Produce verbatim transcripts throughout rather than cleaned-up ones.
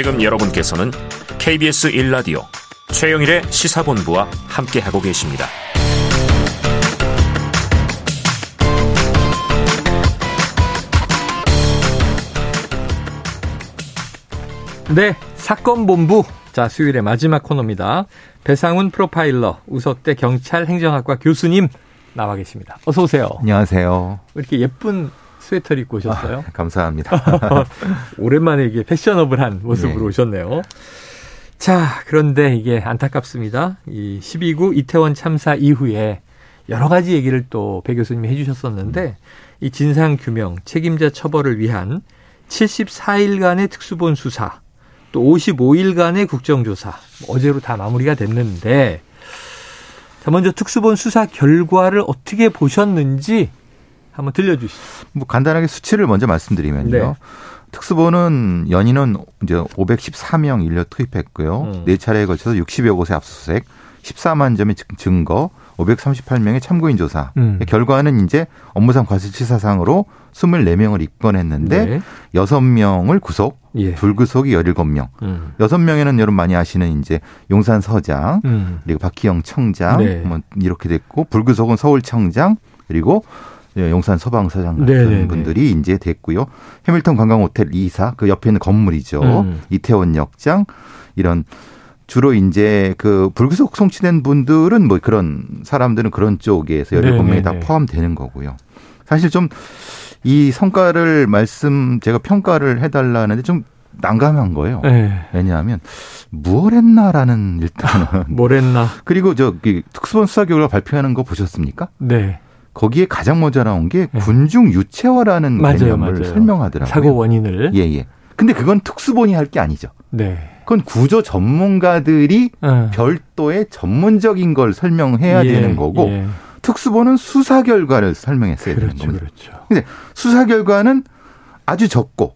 지금 여러분께서는 케이비에스 일 라디오 최영일의 시사본부와 함께하고 계십니다. 네, 사건본부. 자, 수요일의 마지막 코너입니다. 배상훈 프로파일러, 우석대 경찰행정학과 교수님 나와 계십니다. 어서 오세요. 안녕하세요. 왜 이렇게 예쁜 스웨터를 입고 오셨어요? 아, 감사합니다. 오랜만에 이게 패셔너블한 모습으로 네. 오셨네요. 자, 그런데 이게 안타깝습니다. 이 십이 구 이태원 참사 이후에 여러 가지 얘기를 또 배 교수님이 해주셨었는데 음. 이 진상규명, 책임자 처벌을 위한 칠십사 일간의 특수본 수사, 또 오십오 일간의 국정조사, 뭐 어제로 다 마무리가 됐는데 자, 먼저 특수본 수사 결과를 어떻게 보셨는지 한번 들려주시죠. 뭐 간단하게 수치를 먼저 말씀드리면요. 네. 특수본은 연인은 이제 오백십사 명 일려 투입했고요. 음. 네 차례에 걸쳐서 육십여 곳의 압수수색, 십사만 점의 증거, 오백삼십팔 명의 참고인 조사. 음. 결과는 이제 업무상 과실치사상으로 이십사 명을 입건했는데 네. 여섯 명을 구속, 예. 불구속이 열일곱 명. 음. 여섯 명에는 여러분 많이 아시는 이제 용산서장, 음. 그리고 박희영 청장 네. 뭐 이렇게 됐고 불구속은 서울청장 그리고 용산 서방서장 같은 네네네. 분들이 이제 됐고요. 해밀턴 관광호텔 이사, 그 옆에 있는 건물이죠. 음. 이태원역장, 이런 주로 이제 그 불구속 송치된 분들은 뭐 그런 사람들은 그런 쪽에서 열일곱 명이 다 포함되는 거고요. 사실 좀 이 성과를 말씀, 제가 평가를 해달라는데 좀 난감한 거예요. 네. 왜냐하면 뭘 했나라는 일단은. 뭘 했나. 그리고 저 특수본 수사 결과 발표하는 거 보셨습니까? 네. 거기에 가장 먼저 나온 게 군중 유체화라는 맞아요, 개념을 맞아요. 설명하더라고요. 사고 원인을. 예, 예. 근데 그건 특수본이 할 게 아니죠. 네. 그건 구조 전문가들이 어. 별도의 전문적인 걸 설명해야 예, 되는 거고 예. 특수본은 수사 결과를 설명했어야 그렇죠, 되는 겁니다. 그렇죠. 근데 수사 결과는 아주 적고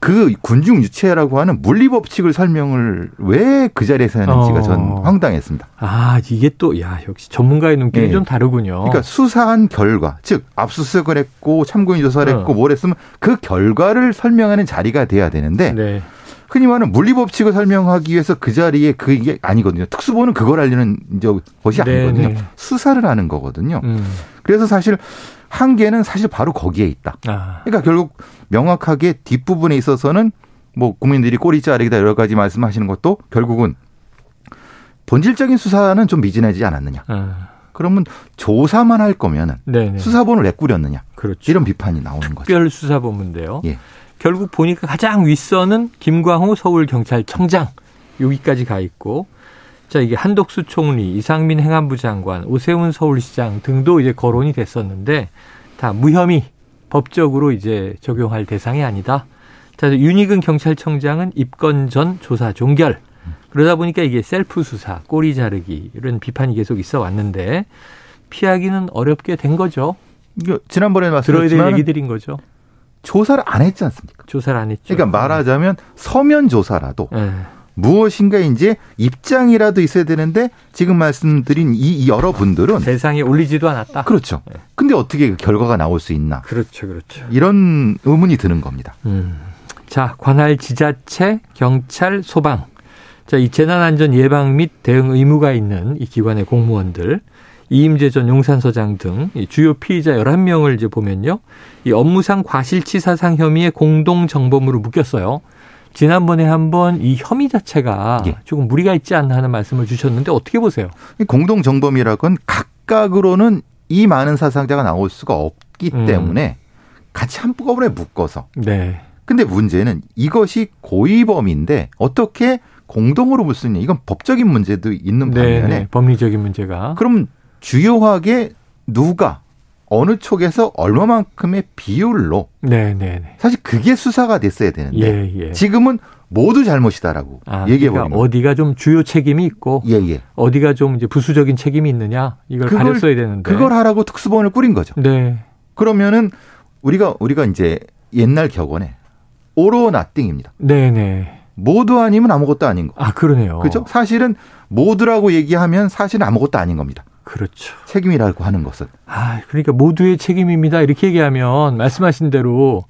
그 군중 유체라고 하는 물리 법칙을 설명을 왜 그 자리에서 하는지가 전 어. 황당했습니다. 아, 이게 또 야, 역시 전문가의 눈길이 네. 좀 다르군요. 그러니까 수사한 결과, 즉 압수수색을 했고 참고인 조사를 어. 했고 뭘 했으면 그 결과를 설명하는 자리가 돼야 되는데 네. 흔히 말하는 물리 법칙을 설명하기 위해서 그 자리에 그게 아니거든요. 특수본은 그걸 알리는 것이 네, 아니거든요. 네. 수사를 하는 거거든요. 음. 그래서 사실 한계는 사실 바로 거기에 있다. 아. 그러니까 결국 명확하게 뒷부분에 있어서는 뭐 국민들이 꼬리 자르기다 여러 가지 말씀하시는 것도 결국은 본질적인 수사는 좀 미진하지 않았느냐. 아. 그러면 조사만 할 거면은 네네. 수사본을 왜 꾸렸느냐. 그렇죠. 이런 비판이 나오는 특별 거죠. 특별 수사본인데요. 예. 결국 보니까 가장 윗선은 김광호 서울경찰청장 여기까지 가 있고 자, 이게 한덕수 총리, 이상민 행안부 장관, 오세훈 서울시장 등도 이제 거론이 됐었는데 다 무혐의 법적으로 이제 적용할 대상이 아니다. 자, 윤희근 경찰청장은 입건 전 조사 종결. 그러다 보니까 이게 셀프 수사, 꼬리 자르기 이런 비판이 계속 있어 왔는데 피하기는 어렵게 된 거죠. 이거 지난번에 말씀드렸지만 들어야 될 얘기들인 거죠. 조사를 안 했지 않습니까? 조사를 안 했죠. 그러니까 말하자면 서면 조사라도. 네. 무엇인가 이제 입장이라도 있어야 되는데 지금 말씀드린 이 여러분들은 세상에 올리지도 않았다. 그렇죠. 근데 어떻게 그 결과가 나올 수 있나. 그렇죠. 그렇죠. 이런 의문이 드는 겁니다. 음. 자, 관할 지자체, 경찰, 소방. 자, 이 재난안전 예방 및 대응 의무가 있는 이 기관의 공무원들. 이임재 전 용산서장 등 주요 피의자 열한 명을 이제 보면요. 이 업무상 과실치사상 혐의의 공동정범으로 묶였어요. 지난번에 한번 이 혐의 자체가 예. 조금 무리가 있지 않나 하는 말씀을 주셨는데 어떻게 보세요? 공동정범이라건 각각으로는 이 많은 사상자가 나올 수가 없기 음. 때문에 같이 한꺼번에 묶어서. 네. 근데 문제는 이것이 고의범인데 어떻게 공동으로 볼 수 있냐. 이건 법적인 문제도 있는 반면에. 네네. 법리적인 문제가. 그럼 주요하게 누가. 어느 쪽에서 얼마만큼의 비율로 네, 네, 네. 사실 그게 수사가 됐어야 되는데 예, 예. 지금은 모두 잘못이다라고 아, 얘기해버리면 그러니까 어디가 좀 주요 책임이 있고 예, 예. 어디가 좀 이제 부수적인 책임이 있느냐 이걸 그걸, 가렸어야 되는데 그걸 하라고 특수본을 꾸린 거죠. 네. 그러면은 우리가 우리가 이제 옛날 격언에 all or nothing입니다. 네, 네. 모두 아니면 아무것도 아닌 거. 아 그러네요. 그렇죠? 사실은 모두라고 얘기하면 사실은 아무것도 아닌 겁니다. 그렇죠. 책임이라고 하는 것은. 아, 그러니까 모두의 책임입니다. 이렇게 얘기하면 말씀하신 대로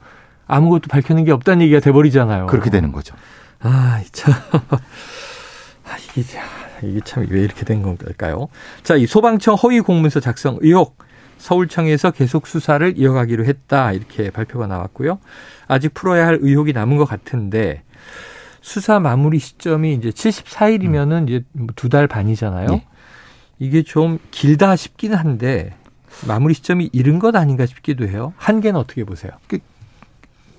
아무것도 밝혀낸 게 없다는 얘기가 돼버리잖아요. 그렇게 되는 거죠. 아, 참. 아, 이게 참, 이게 참 왜 이렇게 된 건가요? 자, 이 소방청 허위 공문서 작성 의혹. 서울청에서 계속 수사를 이어가기로 했다. 이렇게 발표가 나왔고요. 아직 풀어야 할 의혹이 남은 것 같은데 수사 마무리 시점이 이제 칠십사 일이면은 이제 두 달 반이잖아요. 네. 이게 좀 길다 싶긴 한데 마무리 시점이 이른 것 아닌가 싶기도 해요. 한계는 어떻게 보세요? 그,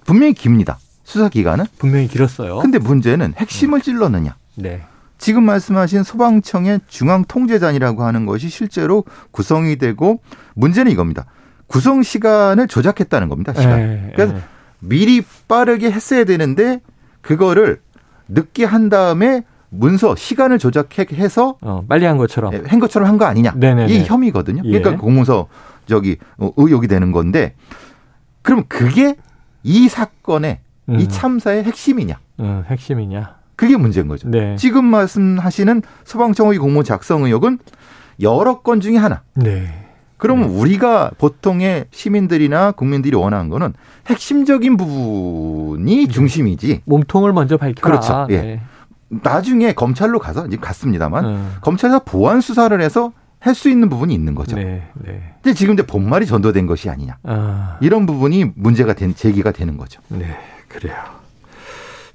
분명히 깁니다. 수사 기간은 분명히 길었어요. 근데 문제는 핵심을 찔렀느냐? 네. 지금 말씀하신 소방청의 중앙통제단이라고 하는 것이 실제로 구성이 되고 문제는 이겁니다. 구성 시간을 조작했다는 겁니다. 시간. 에이, 그래서 에이. 미리 빠르게 했어야 되는데 그거를 늦게 한 다음에 문서 시간을 조작해서 어, 빨리 한 것처럼 한 것처럼 한 거 아니냐. 네네네. 이 혐의거든요. 예. 그러니까 공문서 저기 의혹이 되는 건데 그럼 그게 이 사건의 음. 이 참사의 핵심이냐? 음, 핵심이냐? 그게 문제인 거죠. 네. 지금 말씀하시는 소방청의 공문 작성 의혹은 여러 건 중에 하나. 네. 그러면 네. 우리가 보통의 시민들이나 국민들이 원하는 거는 핵심적인 부분이 중심이지. 몸통을 먼저 밝혀라. 그렇죠. 네. 예. 나중에 검찰로 가서 이제 갔습니다만 음. 검찰에서 보완 수사를 해서 할 수 있는 부분이 있는 거죠. 네. 네. 근데 지금 이제 본말이 전도된 것이 아니냐. 아. 이런 부분이 문제가 된 제기가 되는 거죠. 네, 그래요.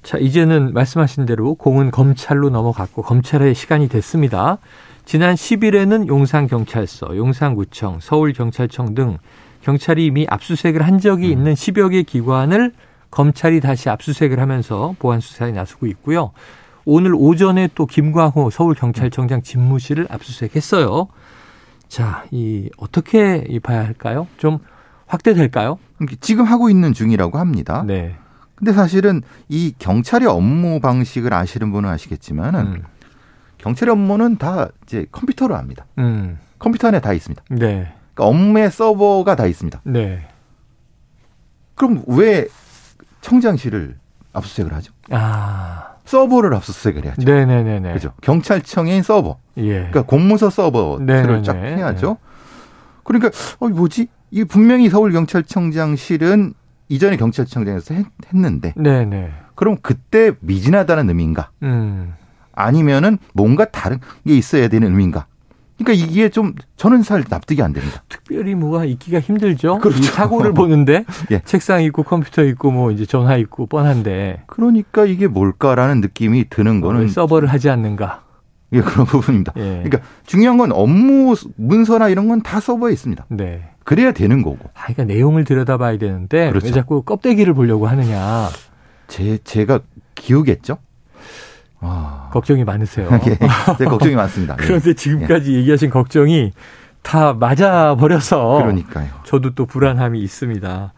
자, 이제는 말씀하신 대로 공은 검찰로 넘어갔고 검찰의 시간이 됐습니다. 지난 십 일에는 용산경찰서, 용산구청, 서울경찰청 등 경찰이 이미 압수수색을 한 적이 있는 십여 개 기관을 검찰이 다시 압수수색을 하면서 보안수사에 나서고 있고요. 오늘 오전에 또 김광호 서울경찰청장 집무실을 압수수색했어요. 자, 이 어떻게 봐야 할까요? 좀 확대될까요? 지금 하고 있는 중이라고 합니다. 네. 근데 사실은 이 경찰의 업무 방식을 아시는 분은 아시겠지만은 음. 경찰의 업무는 다 이제 컴퓨터로 합니다. 음. 컴퓨터 안에 다 있습니다. 네. 그러니까 업무의 서버가 다 있습니다. 네. 그럼 왜 청장실을 압수수색을 하죠? 아. 서버를 압수수색을 해야죠. 네네네네. 그죠. 경찰청의 서버. 예. 그러니까 공문서 서버를 쫙 해야죠. 그러니까 어 뭐지? 이 분명히 서울 경찰청장실은 이전에 경찰청장에서 했, 했는데 네네. 그럼 그때 미진하다는 의미인가? 음. 아니면은 뭔가 다른 게 있어야 되는 의미인가? 그러니까 이게 좀 저는 잘 납득이 안 됩니다. 특별히 뭐가 있기가 힘들죠. 그렇죠. 이 사고를 보는데 예. 책상 있고 컴퓨터 있고 뭐 이제 전화 있고 뻔한데. 그러니까 이게 뭘까라는 느낌이 드는 거는 서버를 하지 않는가? 예, 그런 부분입니다. 예. 그러니까 중요한 건 업무 문서나 이런 건 다 서버에 있습니다. 네. 그래야 되는 거고. 아, 그러니까 내용을 들여다봐야 되는데 그렇죠. 왜 자꾸 껍데기를 보려고 하느냐. 제 제가 기우겠죠. 아. 걱정이 많으세요. 예, 제 걱정이 많습니다. 그런데 지금까지 예. 얘기하신 걱정이 다 맞아 버려서. 그러니까요. 저도 또 불안함이 있습니다.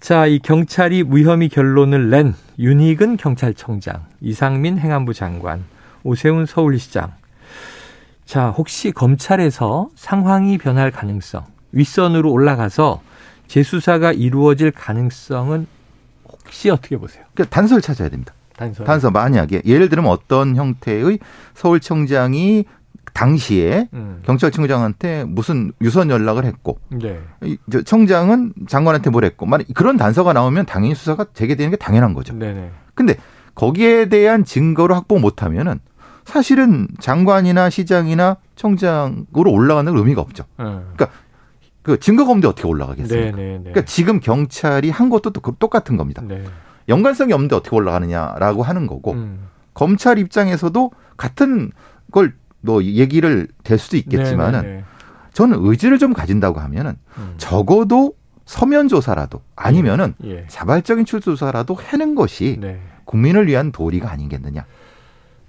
자, 이 경찰이 무혐의 결론을 낸 윤희근 경찰청장, 이상민 행안부 장관, 오세훈 서울시장. 자, 혹시 검찰에서 상황이 변할 가능성. 윗선으로 올라가서 재수사가 이루어질 가능성은 혹시 어떻게 보세요? 그러니까 단서를 찾아야 됩니다. 단서. 단서 만약에 예를 들면 어떤 형태의 서울청장이 당시에 음. 경찰청장한테 무슨 유선 연락을 했고 네. 청장은 장관한테 뭘 했고 만약 그런 단서가 나오면 당연히 수사가 재개되는 게 당연한 거죠. 네네. 근데 거기에 대한 증거를 확보 못하면은 사실은 장관이나 시장이나 청장으로 올라가는 건 의미가 없죠. 음. 그러니까. 그 증거가 없는데 어떻게 올라가겠습니까? 네네네. 그러니까 지금 경찰이 한 것도 똑같은 겁니다. 네. 연관성이 없는데 어떻게 올라가느냐라고 하는 거고 음. 검찰 입장에서도 같은 걸 뭐 얘기를 될 수도 있겠지만은 네네네. 저는 의지를 좀 가진다고 하면은 음. 적어도 서면 조사라도 아니면은 예. 예. 자발적인 출조사라도 해는 것이 네. 국민을 위한 도리가 아니겠느냐.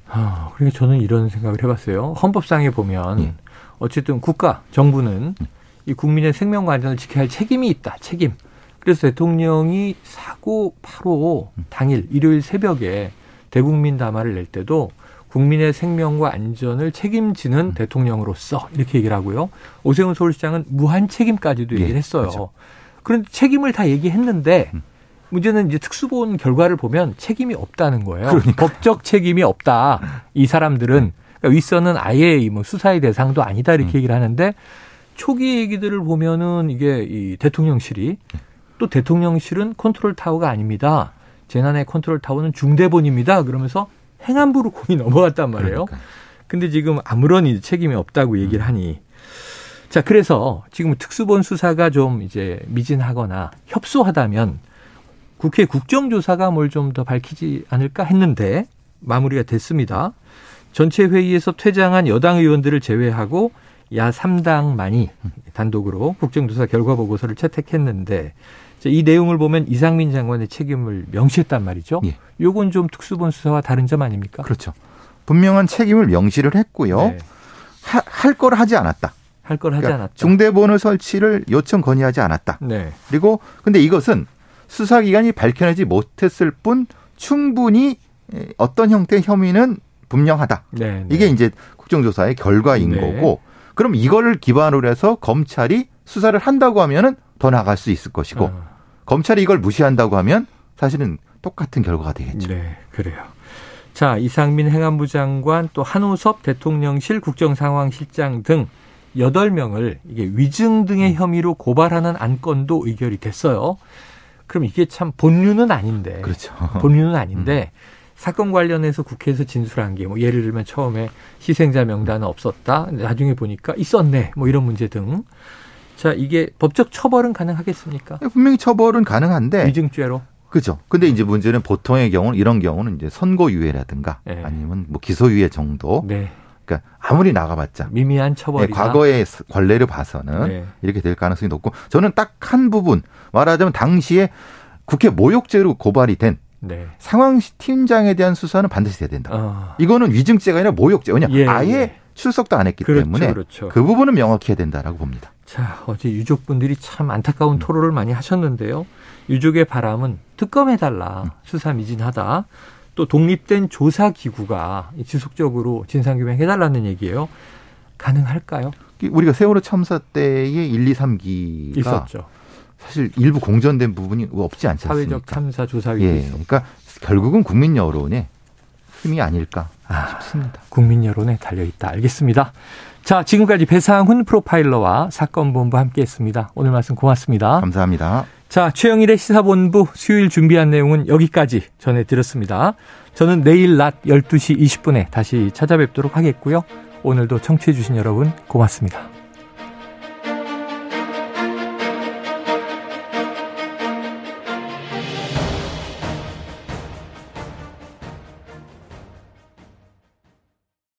아, 그러니까 저는 이런 생각을 해봤어요. 헌법상에 보면 예. 어쨌든 국가 정부는 예. 이 국민의 생명과 안전을 지켜야 할 책임이 있다. 책임. 그래서 대통령이 사고 바로 당일 일요일 새벽에 대국민 담화를 낼 때도 국민의 생명과 안전을 책임지는 음. 대통령으로서 이렇게 얘기를 하고요. 오세훈 서울시장은 무한 책임까지도 얘기를 예, 했어요. 그렇죠. 그런데 책임을 다 얘기했는데 음. 문제는 이제 특수본 결과를 보면 책임이 없다는 거예요. 그러니까요. 법적 책임이 없다. 이 사람들은. 그러니까 윗선은 아예 뭐 수사의 대상도 아니다 이렇게 음. 얘기를 하는데 초기 얘기들을 보면은 이게 이 대통령실이 또 대통령실은 컨트롤 타워가 아닙니다. 재난의 컨트롤타워는 중대본입니다. 그러면서 행안부로 공이 넘어갔단 말이에요. 그러니까. 근데 지금 아무런 이제 책임이 없다고 얘기를 하니. 자, 그래서 지금 특수본 수사가 좀 이제 미진하거나 협소하다면 국회 국정조사가 뭘 좀 더 밝히지 않을까 했는데 마무리가 됐습니다. 전체 회의에서 퇴장한 여당 의원들을 제외하고 야 삼 당만이 단독으로 국정조사 결과 보고서를 채택했는데 이 내용을 보면 이상민 장관의 책임을 명시했단 말이죠. 예. 요건 좀 특수본 수사와 다른 점 아닙니까? 그렇죠. 분명한 책임을 명시를 했고요. 네. 하, 할 걸 하지 않았다. 할 걸 하지 그러니까 않았다. 중대본을 설치를 요청 건의하지 않았다. 네. 그리고 근데 이것은 수사기관이 밝혀내지 못했을 뿐 충분히 어떤 형태의 혐의는 분명하다. 네, 네. 이게 이제 국정조사의 결과인 네. 거고 그럼 이거를 기반으로 해서 검찰이 수사를 한다고 하면은 더 나아갈 수 있을 것이고 어. 검찰이 이걸 무시한다고 하면 사실은 똑같은 결과가 되겠죠. 네, 그래요. 자, 이상민 행안부 장관 또 한우섭 대통령실 국정상황실장 등 여덟 명을 이게 위증 등의 혐의로 고발하는 안건도 의결이 됐어요. 그럼 이게 참 본류는 아닌데. 그렇죠. 본류는 아닌데 음. 사건 관련해서 국회에서 진술한 게 뭐 예를 들면 처음에 희생자 명단은 없었다. 나중에 보니까 있었네. 뭐 이런 문제 등. 자, 이게 법적 처벌은 가능하겠습니까? 분명히 처벌은 가능한데. 위증죄로. 그죠. 근데 이제 문제는 보통의 경우는 이런 경우는 이제 선고유예라든가 네. 아니면 뭐 기소유예 정도. 네. 그러니까 아무리 나가봤자. 미미한 처벌이다. 네, 과거의 관례를 봐서는 네. 이렇게 될 가능성이 높고 저는 딱 한 부분 말하자면 당시에 국회 모욕죄로 고발이 된 네. 상황시 팀장에 대한 수사는 반드시 돼야 된다. 어. 이거는 위증죄가 아니라 모욕죄. 왜냐 예, 아예 예. 출석도 안 했기 그렇죠, 때문에 그렇죠. 그 부분은 명확히 해야 된다라고 봅니다. 자, 어제 유족분들이 참 안타까운 음. 토론을 많이 하셨는데요. 유족의 바람은 특검해달라. 음. 수사 미진하다. 또 독립된 조사기구가 지속적으로 진상규명해달라는 얘기예요. 가능할까요? 우리가 세월호 참사 때의 일, 이, 삼기가 있었죠. 사실 일부 공전된 부분이 없지 않지 않습니까? 사회적 참사 조사위원회. 예, 그러니까 결국은 국민 여론의 힘이 아닐까 싶습니다. 아, 국민 여론에 달려있다. 알겠습니다. 자, 지금까지 배상훈 프로파일러와 사건본부 함께했습니다. 오늘 말씀 고맙습니다. 감사합니다. 자, 최영일의 시사본부 수요일 준비한 내용은 여기까지 전해드렸습니다. 저는 내일 낮 열두 시 이십 분에 다시 찾아뵙도록 하겠고요. 오늘도 청취해 주신 여러분 고맙습니다.